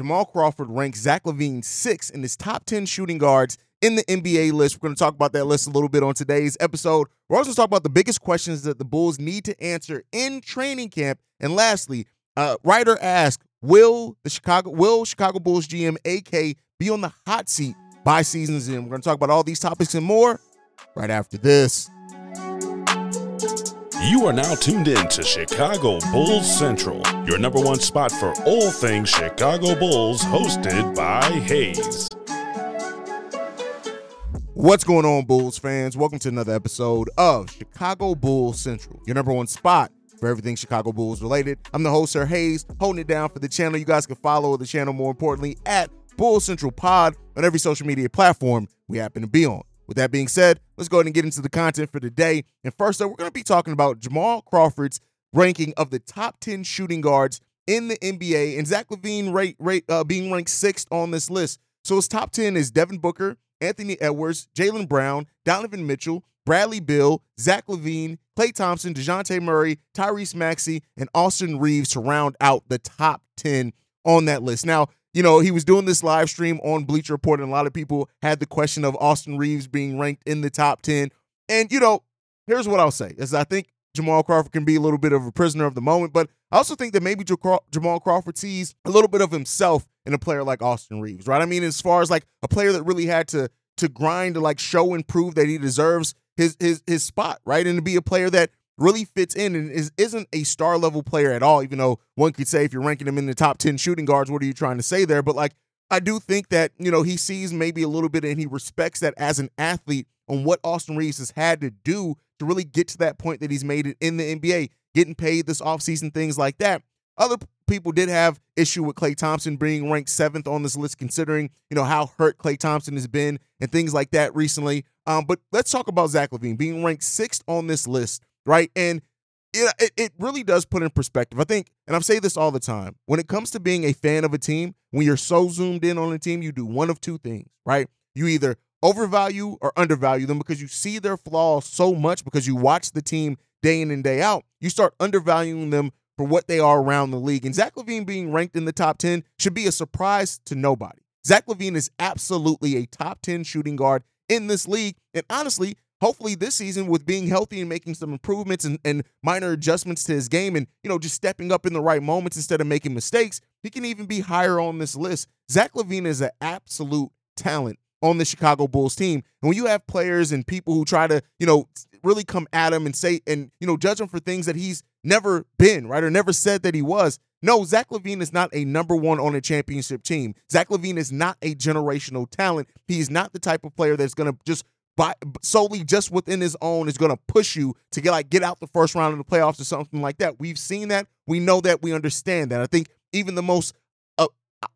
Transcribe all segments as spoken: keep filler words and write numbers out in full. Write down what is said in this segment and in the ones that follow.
Jamal Crawford ranks Zach LaVine sixth in his top ten shooting guards in the N B A list. We're going to talk about that list a little bit on today's episode. We're also going to talk about the biggest questions that the Bulls need to answer in training camp. And lastly, uh, writer asked, will the Chicago will Chicago Bulls G M A K be on the hot seat by season's end? We're going to talk about all these topics and more right after this. You are now tuned in to Chicago Bulls Central, your number one spot for all things Chicago Bulls, hosted by Hayes. What's going on, Bulls fans? Welcome to another episode of Chicago Bulls Central, your number one spot for everything Chicago Bulls related. I'm the host, Sir Hayes, holding it down for the channel. You guys can follow the channel, more importantly, at Bulls Central Pod on every social media platform we happen to be on. With that being said, let's go ahead and get into the content for today. And first, though, we're going to be talking about Jamal Crawford's ranking of the top ten shooting guards in the N B A, and Zach LaVine rate, rate, uh, being ranked sixth on this list. So his top ten is Devin Booker, Anthony Edwards, Jaylen Brown, Donovan Mitchell, Bradley Beal, Zach LaVine, Klay Thompson, DeJounte Murray, Tyrese Maxey, and Austin Reeves to round out the top ten on that list. Now, you know, he was doing this live stream on Bleacher Report, and a lot of people had the question of Austin Reeves being ranked in the top ten. And, you know, here's what I'll say, is I think Jamal Crawford can be a little bit of a prisoner of the moment, but I also think that maybe Jamal Crawford sees a little bit of himself in a player like Austin Reeves, right? I mean, as far as, like, a player that really had to to grind to, like, show and prove that he deserves his his his spot, right? And to be a player that really fits in and is, isn't a star-level player at all, even though one could say if you're ranking him in the top ten shooting guards, what are you trying to say there? But, like, I do think that, you know, he sees maybe a little bit and he respects that as an athlete on what Austin Reeves has had to do to really get to that point that he's made it in the N B A, getting paid this offseason, things like that. Other people did have issue with Klay Thompson being ranked seventh on this list, considering, you know, how hurt Klay Thompson has been and things like that recently. Um, but let's talk about Zach LaVine being ranked sixth on this list. Right. And it it really does put in perspective, I think, and I say this all the time, when it comes to being a fan of a team, when you're so zoomed in on a team, you do one of two things, right? You either overvalue or undervalue them because you see their flaws so much because you watch the team day in and day out. You start undervaluing them for what they are around the league. And Zach LaVine being ranked in the top ten should be a surprise to nobody. Zach LaVine is absolutely a top ten shooting guard in this league. And honestly, hopefully this season, with being healthy and making some improvements and, and minor adjustments to his game and, you know, just stepping up in the right moments instead of making mistakes, he can even be higher on this list. Zach LaVine is an absolute talent on the Chicago Bulls team. And when you have players and people who try to, you know, really come at him and say and, you know, judge him for things that he's never been, right, or never said that he was, no, Zach LaVine is not a number one on a championship team. Zach LaVine is not a generational talent. He is not the type of player that's going to just By, solely just within his own is going to push you to get like get out the first round of the playoffs or something like that. We've seen that. We know that. We understand that. I think even the most uh,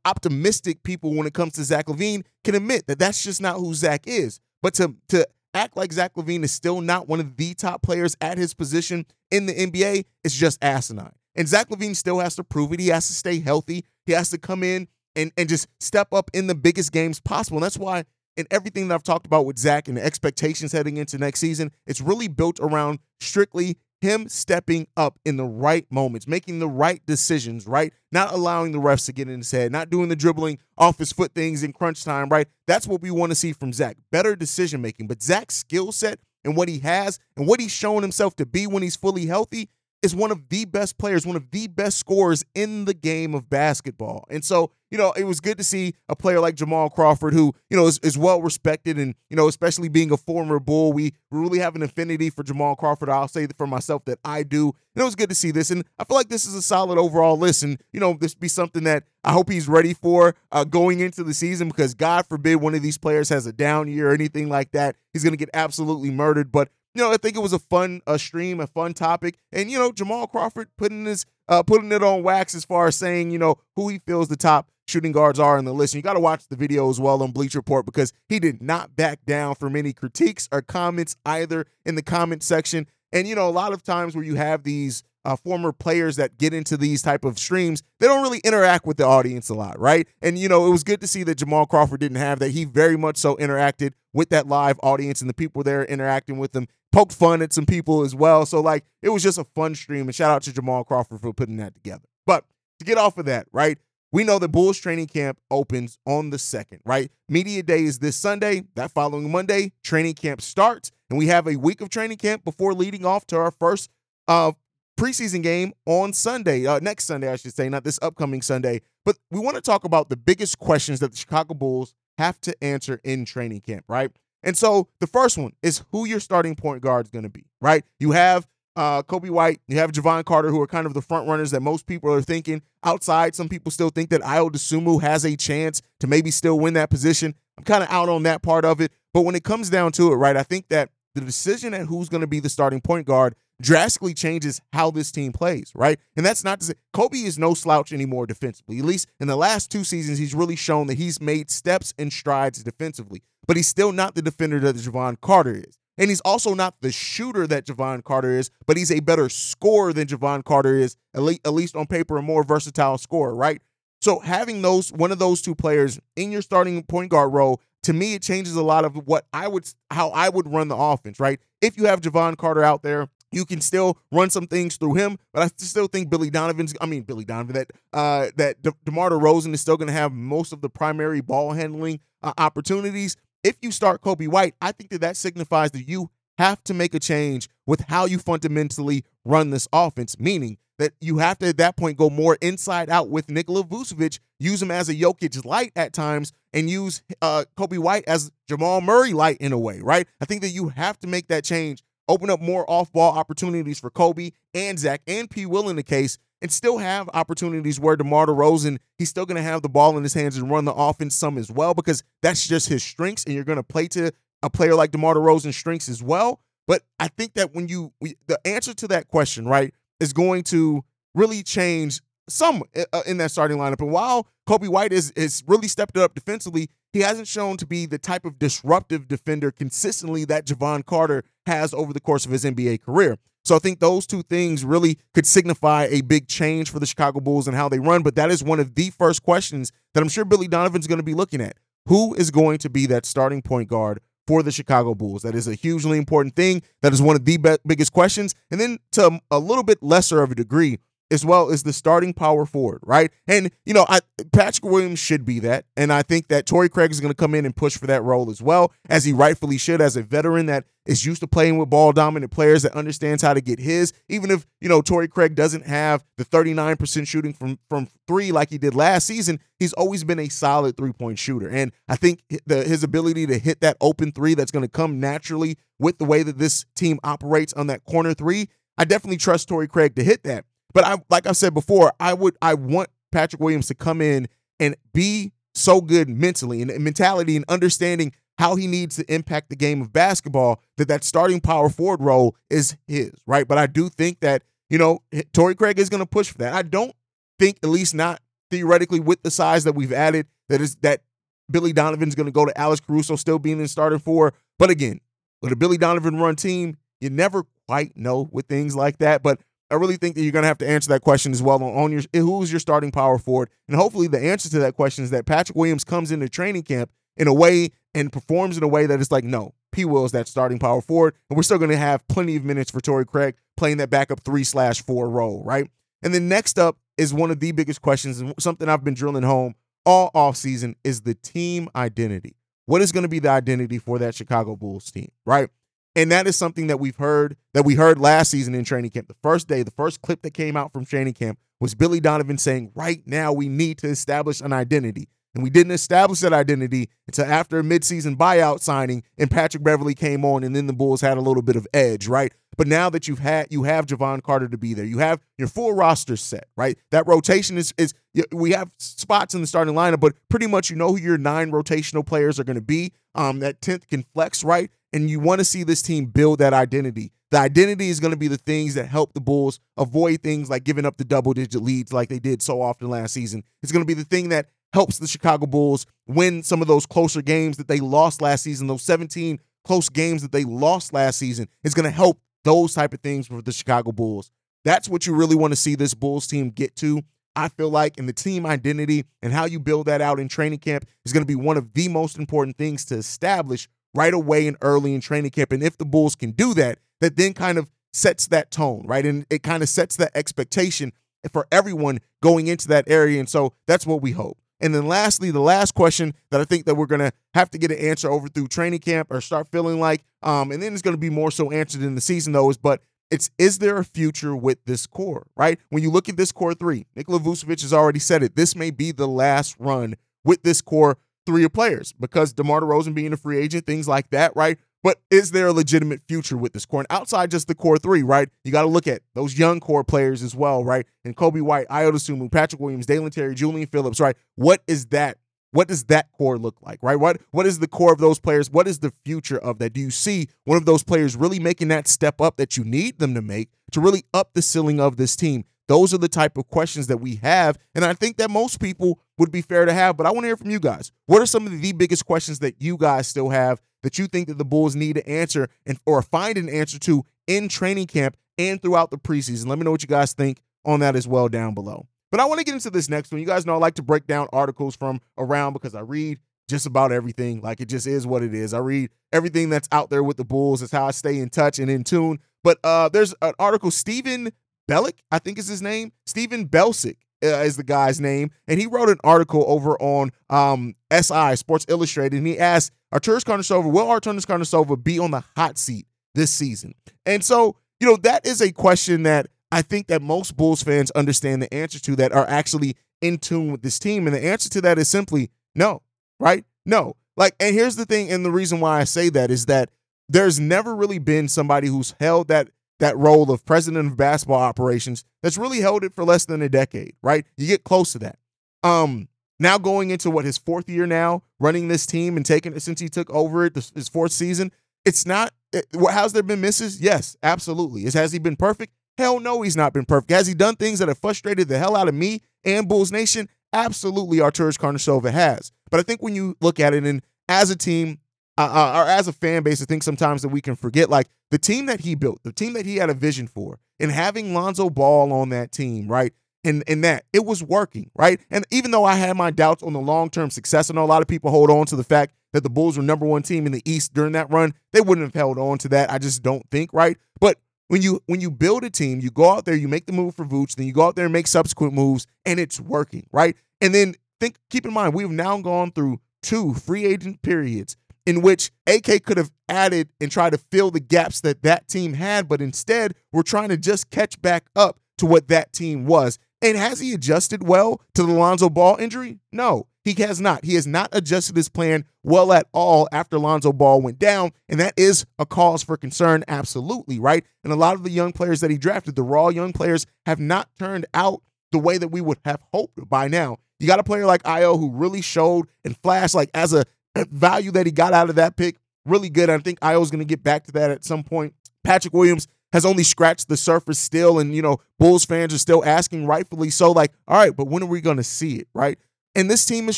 optimistic people when it comes to Zach LaVine can admit that that's just not who Zach is. But to to act like Zach LaVine is still not one of the top players at his position in the N B A is just asinine. And Zach LaVine still has to prove it. He has to stay healthy. He has to come in and, and just step up in the biggest games possible. And that's why, and everything that I've talked about with Zach and the expectations heading into next season, it's really built around strictly him stepping up in the right moments, making the right decisions, right? Not allowing the refs to get in his head, not doing the dribbling off his foot things in crunch time, right? That's what we want to see from Zach, better decision-making. But Zach's skill set and what he has and what he's shown himself to be when he's fully healthy is one of the best players, one of the best scorers in the game of basketball. And so, you know, it was good to see a player like Jamal Crawford, who, you know, is, is well-respected and, you know, especially being a former Bull, we really have an affinity for Jamal Crawford. I'll say that for myself that I do. And it was good to see this. And I feel like this is a solid overall list. And, you know, this be something that I hope he's ready for uh, going into the season, because God forbid one of these players has a down year or anything like that. He's going to get absolutely murdered. But, you know, I think it was a fun uh, stream, a fun topic. And, you know, Jamal Crawford putting his, uh, putting it on wax as far as saying, you know, who he feels the top shooting guards are in the list. And you got to watch the video as well on Bleacher Report, because he did not back down from any critiques or comments either in the comment section. And, you know, a lot of times where you have these uh, former players that get into these type of streams, they don't really interact with the audience a lot, right? And, you know, it was good to see that Jamal Crawford didn't have that. He very much so interacted with that live audience and the people there interacting with him. Poked fun at some people as well. So, like, it was just a fun stream. And shout out to Jamal Crawford for putting that together. But to get off of that, right, We know that Bulls training camp opens on the second, right? Media Day is this Sunday. That following Monday, training camp starts, and we have a week of training camp before leading off to our first uh, preseason game on Sunday, uh, next Sunday, I should say, not this upcoming Sunday. But we want to talk about the biggest questions that the Chicago Bulls have to answer in training camp, right? And so the first one is who your starting point guard is going to be, right? You have Uh, Coby White, you have Jevon Carter, who are kind of the front runners that most people are thinking. Outside, some people still think that Ayo Dosunmu has a chance to maybe still win that position. I'm kind of out on that part of it. But when it comes down to it, right, I think that the decision at who's going to be the starting point guard drastically changes how this team plays, right? And that's not to say Coby is no slouch anymore defensively. At least in the last two seasons, he's really shown that he's made steps and strides defensively. But he's still not the defender that Jevon Carter is. And he's also not the shooter that Jevon Carter is, but he's a better scorer than Jevon Carter is, at least on paper, a more versatile scorer, right? So having those one of those two players in your starting point guard role, to me, it changes a lot of what I would how I would run the offense, right? If you have Jevon Carter out there, you can still run some things through him, but I still think Billy Donovan's, I mean, Billy Donovan, that uh, that De- DeMar DeRozan is still going to have most of the primary ball handling uh, opportunities. If you start Coby White, I think that that signifies that you have to make a change with how you fundamentally run this offense, meaning that you have to, at that point, go more inside out with Nikola Vucevic, use him as a Jokic light at times, and use uh, Coby White as Jamal Murray light in a way, right? I think that you have to make that change, open up more off-ball opportunities for Coby and Zach and P. Will in the case, and still have opportunities where DeMar DeRozan, he's still going to have the ball in his hands and run the offense some as well, because that's just his strengths, and you're going to play to a player like DeMar DeRozan's strengths as well. But I think that when you we, – the answer to that question, right, is going to really change some in that starting lineup. And while Coby White is, is really stepped up defensively, he hasn't shown to be the type of disruptive defender consistently that Jevon Carter has over the course of his N B A career. So I think those two things really could signify a big change for the Chicago Bulls and how they run. But that is one of the first questions that I'm sure Billy Donovan's going to be looking at. Who is going to be that starting point guard for the Chicago Bulls? That is a hugely important thing. That is one of the be- biggest questions. And then to a little bit lesser of a degree, as well as the starting power forward, right? And, you know, I, Patrick Williams should be that. And I think that Torrey Craig is going to come in and push for that role as well, as he rightfully should, as a veteran that is used to playing with ball-dominant players, that understands how to get his. Even if, you know, Torrey Craig doesn't have the thirty-nine percent shooting from, from three like he did last season, he's always been a solid three-point shooter. And I think the, his ability to hit that open three that's going to come naturally with the way that this team operates on that corner three, I definitely trust Torrey Craig to hit that. But I, like I said before, I would I want Patrick Williams to come in and be so good mentally and, and mentality and understanding how he needs to impact the game of basketball that that starting power forward role is his, right? But I do think that, you know, Torrey Craig is going to push for that. I don't think, at least not theoretically with the size that we've added, that is that Billy Donovan's going to go to Alex Caruso still being in starting four. But again, with a Billy Donovan run team, you never quite know with things like that. But I really think that you're going to have to answer that question as well on, on your who's your starting power forward. And hopefully the answer to that question is that Patrick Williams comes into training camp in a way and performs in a way that is like, no, P. Will is that starting power forward. And we're still going to have plenty of minutes for Torrey Craig playing that backup three slash four role, right? And then next up is one of the biggest questions and something I've been drilling home all offseason is the team identity. What is going to be the identity for that Chicago Bulls team, right? And that is something that we've heard, that we heard last season in training camp. The first day, the first clip that came out from training camp was Billy Donovan saying, right now we need to establish an identity. And we didn't establish that identity until after a midseason buyout signing and Patrick Beverly came on, and then the Bulls had a little bit of edge, right? But now that you've had, you have Jevon Carter to be there, you have your full roster set, right? That rotation is, is we have spots in the starting lineup, but pretty much you know who your nine rotational players are going to be. Um, that tenth can flex, right? And you want to see this team build that identity. The identity is going to be the things that help the Bulls avoid things like giving up the double-digit leads like they did so often last season. It's going to be the thing that helps the Chicago Bulls win some of those closer games that they lost last season, those seventeen close games that they lost last season. It's going to help those type of things for the Chicago Bulls. That's what you really want to see this Bulls team get to, I feel like, and the team identity and how you build that out in training camp is going to be one of the most important things to establish right away and early in training camp. And if the Bulls can do that, that then kind of sets that tone, right? And it kind of sets that expectation for everyone going into that area. And so that's what we hope. And then lastly, the last question that I think that we're going to have to get an answer over through training camp or start feeling like, um, and then it's going to be more so answered in the season though, is, but it's, is there a future with this core, right? When you look at this core three, Nikola Vucevic has already said it. This may be the last run with this core three of players because DeMar DeRozan being a free agent, things like that, right? But is there a legitimate future with this core? And outside just the core three, right, you got to look at those young core players as well, right? And Coby White, Ayo Dosunmu, Patrick Williams, Dalen Terry, Julian Phillips, right? What is that? What does that core look like, right? What What is the core of those players? What is the future of that? Do you see one of those players really making that step up that you need them to make to really up the ceiling of this team? Those are the type of questions that we have, and I think that most people would be fair to have, but I want to hear from you guys. What are some of the biggest questions that you guys still have that you think that the Bulls need to answer and or find an answer to in training camp and throughout the preseason? Let me know what you guys think on that as well down below. But I want to get into this next one. You guys know I like to break down articles from around because I read just about everything. Like, it just is what it is. I read everything that's out there with the Bulls. That's how I stay in touch and in tune. But uh, there's an article, Stephen Bellick, I think is his name. Stephen Belsic uh, is the guy's name. And he wrote an article over on um, S I, Sports Illustrated, and he asked, Arturas Karnisovas, will Arturas Karnisovas be on the hot seat this season? And so, you know, that is a question that I think that most Bulls fans understand the answer to, that are actually in tune with this team. And the answer to that is simply no, right? No. Like, and here's the thing, and the reason why I say that is that there's never really been somebody who's held that that role of president of basketball operations that's really held it for less than a decade, right? You get close to that. Um, Now going into what, his fourth year now, running this team and taking it since he took over it, his fourth season, it's not, it, how's there been misses? Yes, absolutely. Is, has he been perfect? Hell no, he's not been perfect. Has he done things that have frustrated the hell out of me and Bulls Nation? Absolutely, Arturas Karnisovas has. But I think when you look at it, and as a team, uh, or as a fan base, I think sometimes that we can forget, like, the team that he built, the team that he had a vision for, and having Lonzo Ball on that team, right? And, and that it was working, right? And even though I had my doubts on the long-term success, I know a lot of people hold on to the fact that the Bulls were number one team in the East during that run. They wouldn't have held on to that. I just don't think, right? But when you when you build a team, you go out there, you make the move for Vooch, then you go out there and make subsequent moves, and it's working, right? And then think, keep in mind, we've now gone through two free agent periods in which A K could have added and tried to fill the gaps that that team had, but instead we're trying to just catch back up to what that team was. And has he adjusted well to the Lonzo Ball injury? No, he has not. He has not adjusted his plan well at all after Lonzo Ball went down, and that is a cause for concern, absolutely, right? And a lot of the young players that he drafted, the raw young players, have not turned out the way that we would have hoped by now. You got a player like Ayo who really showed and flashed, like, as a value that he got out of that pick, really good. I think Ayo's going to get back to that at some point. Patrick Williams has only scratched the surface still, and, you know, Bulls fans are still asking, rightfully so, like, all right, but when are we going to see it, right? And this team has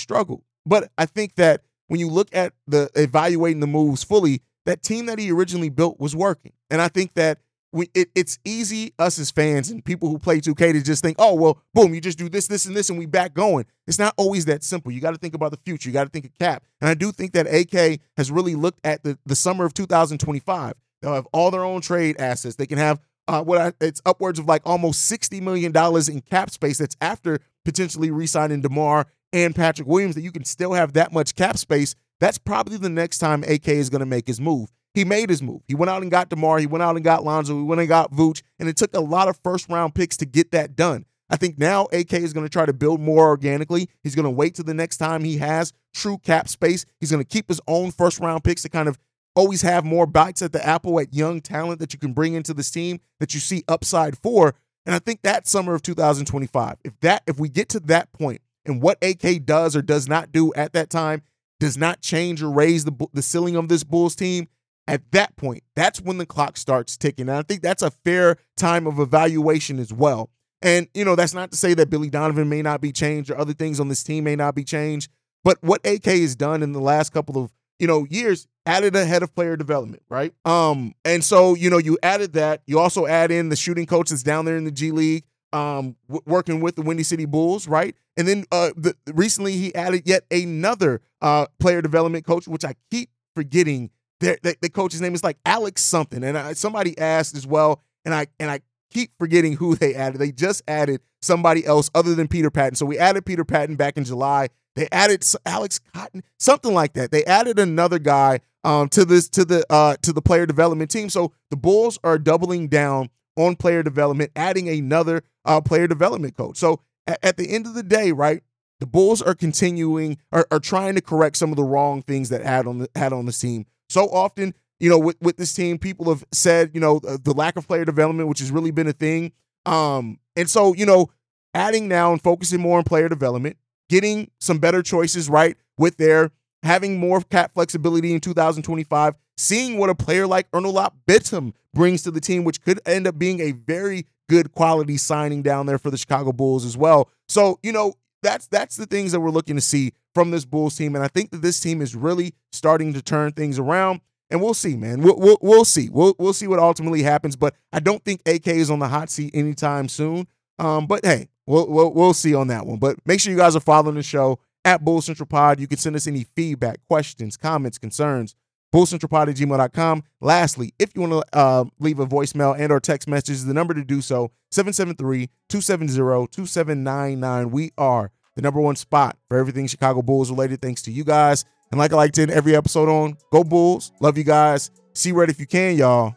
struggled. But I think that when you look at the evaluating the moves fully, that team that he originally built was working. And I think that we, it, it's easy, us as fans and people who play two K, to just think, oh, well, boom, you just do this, this, and this, and we back going. It's not always that simple. You got to think about the future. You got to think of cap. And I do think that A K has really looked at the, the summer of two thousand twenty-five. They'll have all their own trade assets. They can have uh, what I, it's upwards of like almost sixty million dollars in cap space. That's after potentially re-signing DeMar and Patrick Williams, that you can still have that much cap space. That's probably the next time A K is going to make his move. He made his move. He went out and got DeMar. He went out and got Lonzo. He went and got Vooch. And it took a lot of first-round picks to get that done. I think now A K is going to try to build more organically. He's going to wait till the next time he has true cap space. He's going to keep his own first-round picks to kind of always have more bites at the apple at young talent that you can bring into this team that you see upside for. And I think that summer of two thousand twenty-five, if that, if we get to that point and what A K does or does not do at that time does not change or raise the, the ceiling of this Bulls team, at that point, that's when the clock starts ticking. And I think that's a fair time of evaluation as well. And, you know, that's not to say that Billy Donovan may not be changed or other things on this team may not be changed, but what A K has done in the last couple of, you know, years, added a head of player development, right? Um, and so, you know, you added that. You also add in the shooting coach that's down there in the G League, um, w- working with the Windy City Bulls, right? And then uh, the, recently he added yet another uh, player development coach, which I keep forgetting. The, the, the coach's name is like Alex something. And I, somebody asked as well, and I and I keep forgetting who they added. They just added somebody else other than Peter Patton. So we added Peter Patton back in July. They added Alex Cotton, something like that. They added another guy um, to this to the uh, to the player development team. So the Bulls are doubling down on player development, adding another uh, player development coach. So a- at the end of the day, right, the Bulls are continuing are, are trying to correct some of the wrong things that had on the had on this team. So often, you know, with, with this team, people have said, you know, the lack of player development, which has really been a thing. Um, and so, you know, adding now and focusing more on player development, getting some better choices right with their having more cap flexibility in two thousand twenty-five, seeing what a player like Ernolop Bitum brings to the team, which could end up being a very good quality signing down there for the Chicago Bulls as well. So, you know, that's that's the things that we're looking to see from this Bulls team. And I think that this team is really starting to turn things around. And we'll see, man. We'll, we'll, we'll see. We'll, we'll see what ultimately happens. But I don't think A K is on the hot seat anytime soon. Um, but, hey, we'll, we'll, we'll see on that one. But make sure you guys are following the show at Bull Central Pod. You can send us any feedback, questions, comments, concerns, bull central pod at gmail dot com. Lastly, if you want to uh, leave a voicemail and or text message, the number to do so, seven seven three, two seven zero, two seven nine nine. We are the number one spot for everything Chicago Bulls related, thanks to you guys. And like I like to end every episode on, go Bulls. Love you guys. See red if you can, y'all.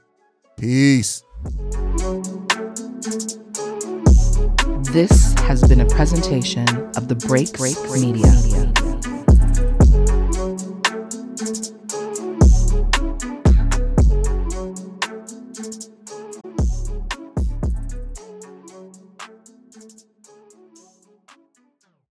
Peace. This has been a presentation of the Break Break Media.